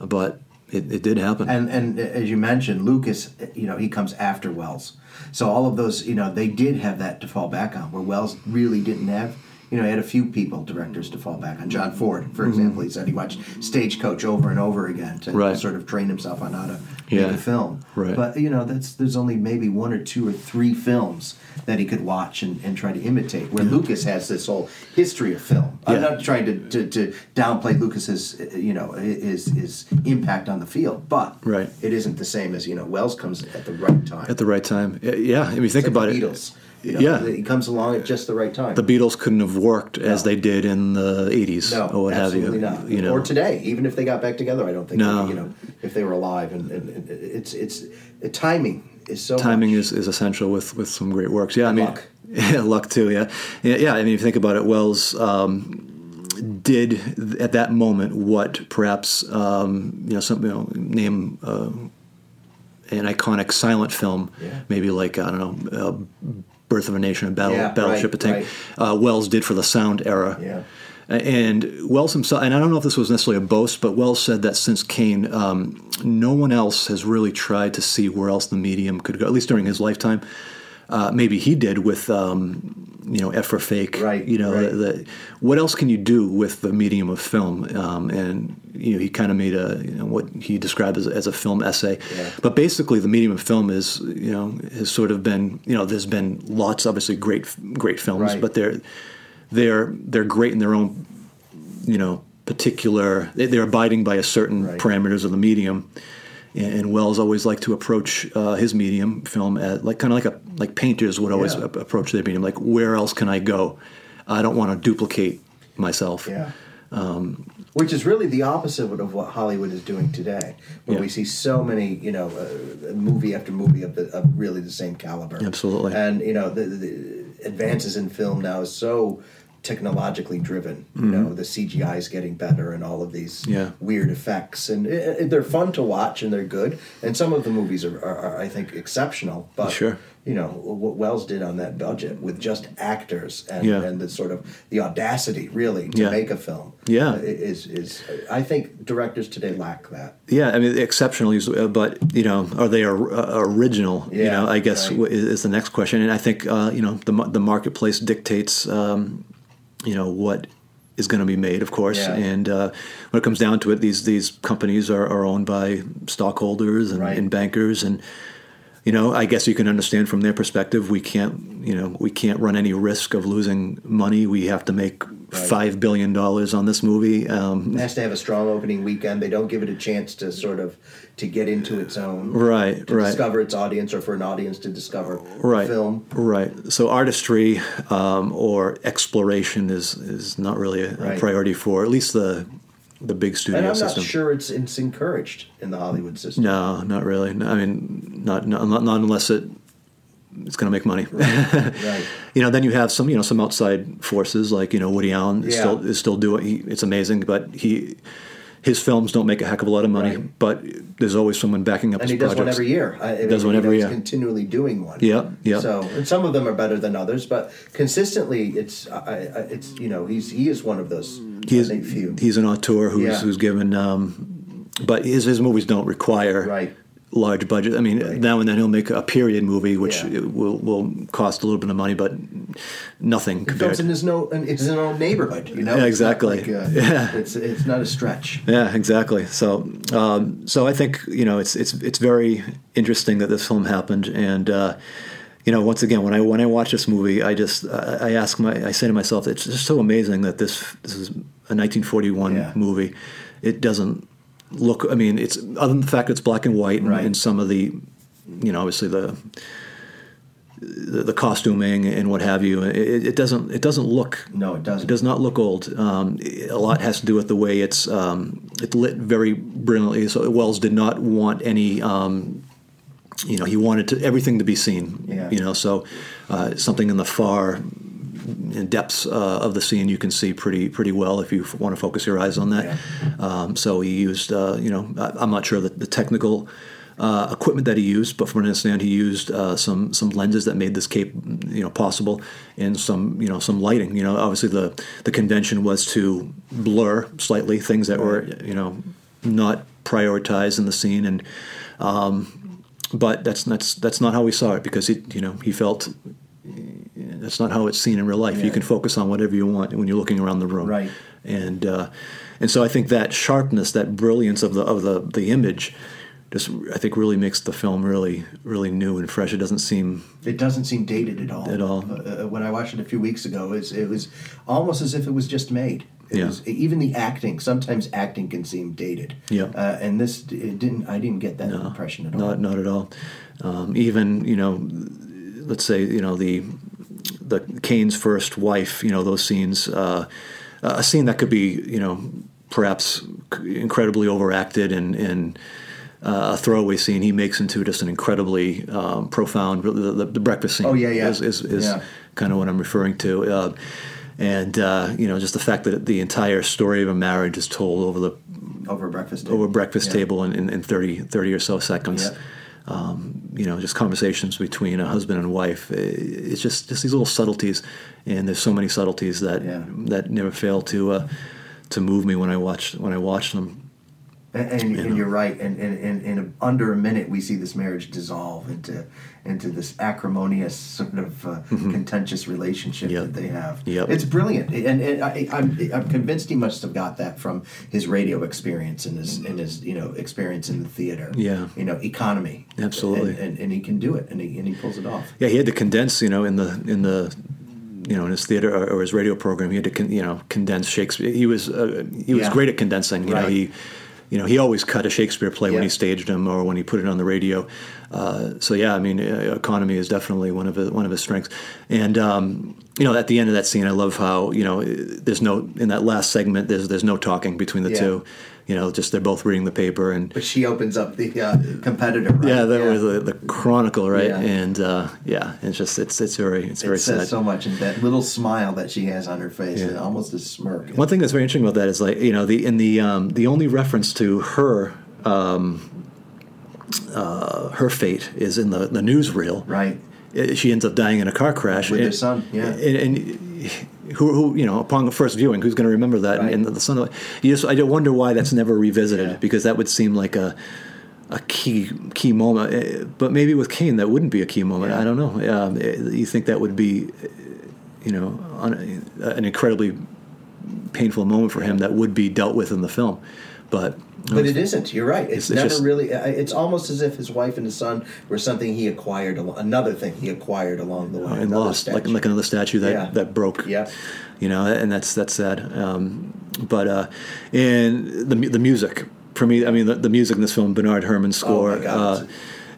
but it did happen. And as you mentioned, Lucas, you know, he comes after Wells, so all of those, you know, they did have that to fall back on, where Wells really didn't have you know, he had a few people, directors, to fall back on. John Ford, for example, he said he watched Stagecoach over and over again to sort of train himself on how to make a film. Right. But, you know, there's only maybe one or two or three films that he could watch and try to imitate, where Lucas has this whole history of film. Yeah. I'm not trying to downplay Lucas's, you know, his impact on the field, but it isn't the same as, you know, Wells comes at the right time. At the right time. Yeah, I mean, think about it. Beatles. You know, it comes along at just the right time. The Beatles couldn't have worked as they did in the 80s or what have you. Absolutely not. You know? Or today, even if they got back together, I don't think, you know, if they were alive. And it's timing is so timing is essential with some great works. Yeah, and I mean, luck too, yeah, I mean, if you think about it, Wells did at that moment what perhaps, you know, some, you know, name... an iconic silent film, maybe like, I don't know, Birth of a Nation and Battleship Tank, Wells did for the sound era. Yeah. And Wells himself, and I don't know if this was necessarily a boast, but Wells said that since Kane, no one else has really tried to see where else the medium could go, at least during his lifetime. Maybe he did with, you know, F for Fake. Right, you know, what else can you do with the medium of film? And, you know, he kind of made a, you know, what he described as a film essay. Yeah. But basically the medium of film is, you know, has sort of been, you know, there's been lots, obviously, great films, but they're great in their own, you know, particular, they're abiding by a certain parameters of the medium. And Wells always liked to approach his medium film at like kind of like painters would always approach their medium, like where else can I go? I don't want to duplicate myself. Yeah. Which is really the opposite of what Hollywood is doing today, where we see so many, you know, movie after movie of really the same caliber. Absolutely. And you know the advances in film now is so technologically driven, you know, the CGI is getting better and all of these weird effects, and they're fun to watch and they're good. And some of the movies are I think, exceptional. But you know what Wells did on that budget with just actors and the sort of the audacity really to make a film is I think directors today lack that. Yeah, I mean exceptional, but you know, are they original? Yeah, you know, I guess is the next question. And I think you know the marketplace dictates. You know, what is going to be made, of course. Yeah. And when it comes down to it, these companies are owned by stockholders and bankers. And, you know, I guess you can understand from their perspective, we can't run any risk of losing money. We have to make $5 billion on this movie. It has to have a strong opening weekend. They don't give it a chance to sort of to get into its own. Right, to discover its audience, or for an audience to discover the film. Right. So artistry or exploration is not really a priority for at least the big studio system. And I'm not sure it's encouraged in the Hollywood system. No, not really. No, I mean, not unless it's going to make money. Right. You know, then you have some outside forces like, you know, Woody Allen is still doing. It's amazing, but his films don't make a heck of a lot of money, but there's always someone backing up his projects. And he does one every year. He does one every year. He's continually doing one. Yeah. So, and some of them are better than others, but consistently, it's you know, he is one of those. Few. He's an auteur who's given, but his movies don't require large budget. I mean, now and then he'll make a period movie, which will cost a little bit of money, but nothing compared. It comes in his own neighborhood, you know. Yeah, exactly. It's not like, it's not a stretch. Yeah, exactly. So, so I think you know it's very interesting that this film happened, and you know, once again, when I watch this movie, I say to myself, it's just so amazing that this is a 1941 movie. It doesn't. Look, I mean, it's other than the fact it's black and white, and, and some of the, you know, obviously the costuming and what have you. It doesn't look. No, it doesn't. It does not look old. A lot has to do with the way it's lit very brilliantly. So Wells did not want any. You know, he wanted everything to be seen. Yeah. You know, so something in the far depths of the scene you can see pretty well if you want to focus your eyes on that. Yeah. So he used, you know, I'm not sure the technical equipment that he used, but from what I understand, he used some lenses that made this cape, you know, possible, and some lighting. You know, obviously the convention was to blur slightly things that were, you know, not prioritized in the scene, and but that's not how we saw it, because he, you know, he felt. That's not how it's seen in real life. Yeah. You can focus on whatever you want when you're looking around the room. Right. And so I think that sharpness, that brilliance of the image, just I think really makes the film really new and fresh. It doesn't seem dated at all. When I watched it a few weeks ago, it was almost as if it was just made. It was, even the acting. Sometimes acting can seem dated. Yeah. And this it didn't. I didn't get that impression at all. Not at all. Even let's say the Kane's first wife. Those scenes. A scene that could be, perhaps incredibly overacted and a throwaway scene he makes into just an incredibly profound. The breakfast scene. Oh yeah, yeah. Is kind of what I'm referring to, and just the fact that the entire story of a marriage is told over a breakfast table in 30 or so seconds. Yeah. Just conversations between a husband and wife. It's just these little subtleties, and there's so many subtleties that never fail to move me when I watch them. And you're right. And in under a minute, we see this marriage dissolve into this acrimonious sort of contentious relationship that they have. Yep. It's brilliant, and I'm convinced he must have got that from his radio experience and his experience in the theater. Yeah. Economy. Absolutely. And he can do it, and he pulls it off. Yeah, he had to condense. In his theater or his radio program, he had to condense Shakespeare. He was great at condensing. He always cut a Shakespeare play when he staged him or when he put it on the radio. Economy is definitely one of his strengths. And at the end of that scene, I love how there's no in that last segment. There's no talking between the two. Just they're both reading the paper but she opens up the competitor. Right? Yeah, that was the Chronicle, right? Yeah. And it's just it's very sad. It says so much, and that little smile that she has on her face, and almost a smirk. One thing that's very interesting about that is the only reference to her. Her fate is in the newsreel. Right. She ends up dying in a car crash. With her son, And who upon the first viewing, who's going to remember that? Right. And the son, I don't wonder why that's never revisited, because that would seem like a key moment. But maybe with Kane, that wouldn't be a key moment. Yeah. I don't know. You think that would be, an incredibly painful moment for him that would be dealt with in the film. But it isn't. You're right. It's never just, really. It's almost as if his wife and his son were something he acquired. Another thing he acquired along the way, and lost, statue. like another statue that broke. Yeah, and that's sad. And the music for me. I mean, the music in this film, Bernard Herrmann's score. Oh my God.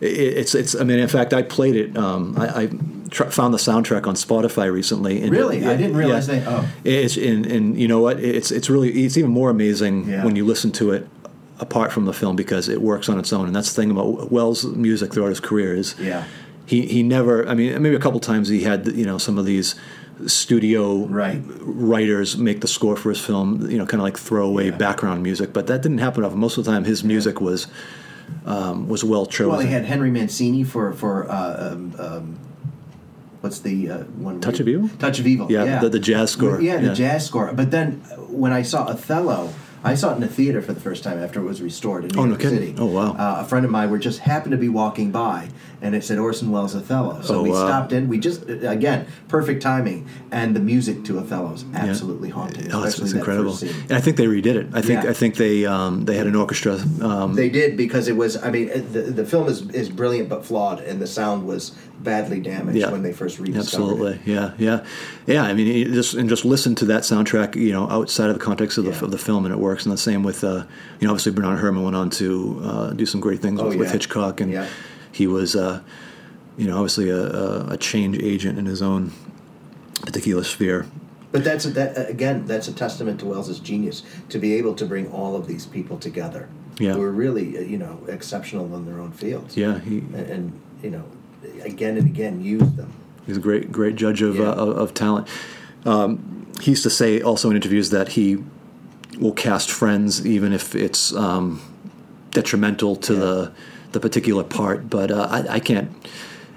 It's. I mean, in fact, I played it. I found the soundtrack on Spotify recently. And really, I didn't realize that. Oh, it's and you know what? It's even more amazing when you listen to it apart from the film, because it works on its own. And that's the thing about Welles' music throughout his career is he never. I mean, maybe a couple times he had some of these studio writers make the score for his film. Kind of like throwaway background music, but that didn't happen often. Most of the time, his music was well chosen. Well, they had Henry Mancini for what's the one? Touch of Evil? Touch of Evil. Yeah, yeah. The jazz score. Yeah, the jazz score. But then when I saw Othello, I saw it in the theater for the first time after it was restored in New York City. Oh, wow. A friend of mine were just happened to be walking by, and it said Orson Welles' Othello. So we stopped in. We just, again, perfect timing. And the music to Othello is absolutely haunting. Oh, it's incredible. And I think they redid it. I think they had an orchestra. They did, because it was, I mean, the film is brilliant but flawed, and the sound was badly damaged when they first rediscovered it. Absolutely, yeah. I mean, just listen to that soundtrack, outside of the context of the film, and it works. And the same with, obviously Bernard Herrmann went on to do some great things with Hitchcock, and he was, obviously a change agent in his own particular sphere. But that's a testament to Welles's genius, to be able to bring all of these people together who are really, exceptional in their own fields. Yeah, and again and again used them. He's a great judge of talent. He used to say also in interviews that he will cast friends even if it's detrimental to the particular part, but I can't.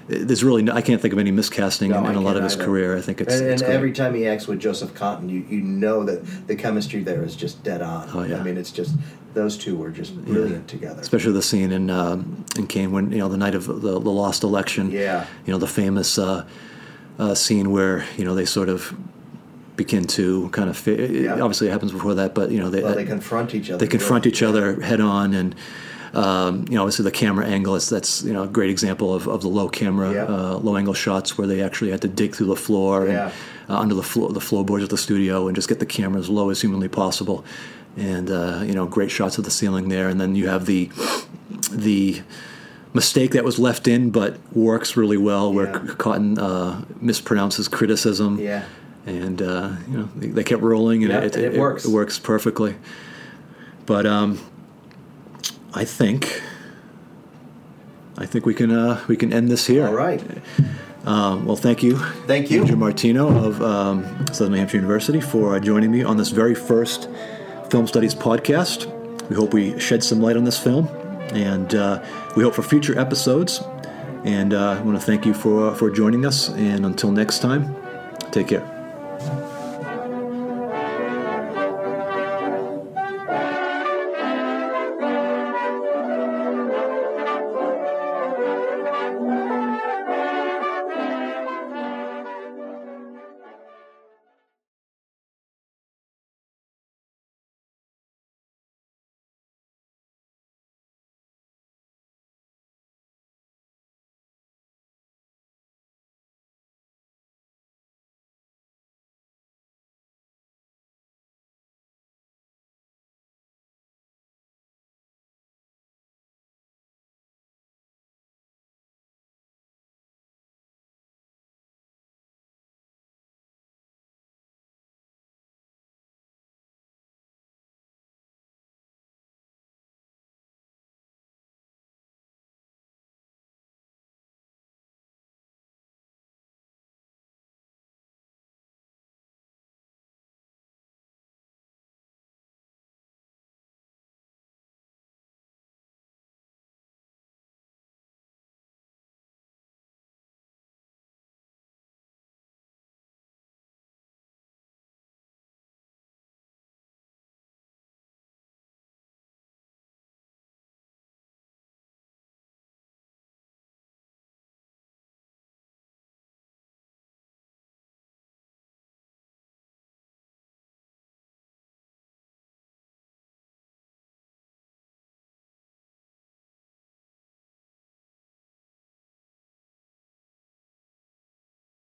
There's really I can't think of any miscasting in a lot of his career. I think it's and every time he acts with Joseph Cotten, you know that the chemistry there is just dead on. Oh, yeah. I mean, it's just those two were just brilliant together. Especially the scene in Kane when the night of the lost election. Yeah. The famous. scene where, you know, they sort of begin to kind of, obviously it happens before that, but, you know, they confront each other. They confront each other head on, and, you know, obviously the camera angle, that's, you know, a great example of the low camera, low angle shots where they actually had to dig through the floor and under the floorboards of the studio and just get the camera as low as humanly possible. And, you know, great shots of the ceiling there. And then you have the mistake that was left in but works really well where Cotton mispronounces criticism. Yeah. And, you know, they kept rolling and it works. It works perfectly. But I think we can end this here. All right. Well, thank you. Thank you. Andrew Martino of Southern New Hampshire University for joining me on this very first Film Studies podcast. We hope we shed some light on this film, and we hope for future episodes. And I want to thank you for joining us. And until next time, take care.